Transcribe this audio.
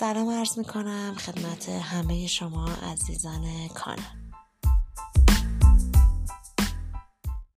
سلام عرض میکنم خدمت همه شما عزیزان کانال.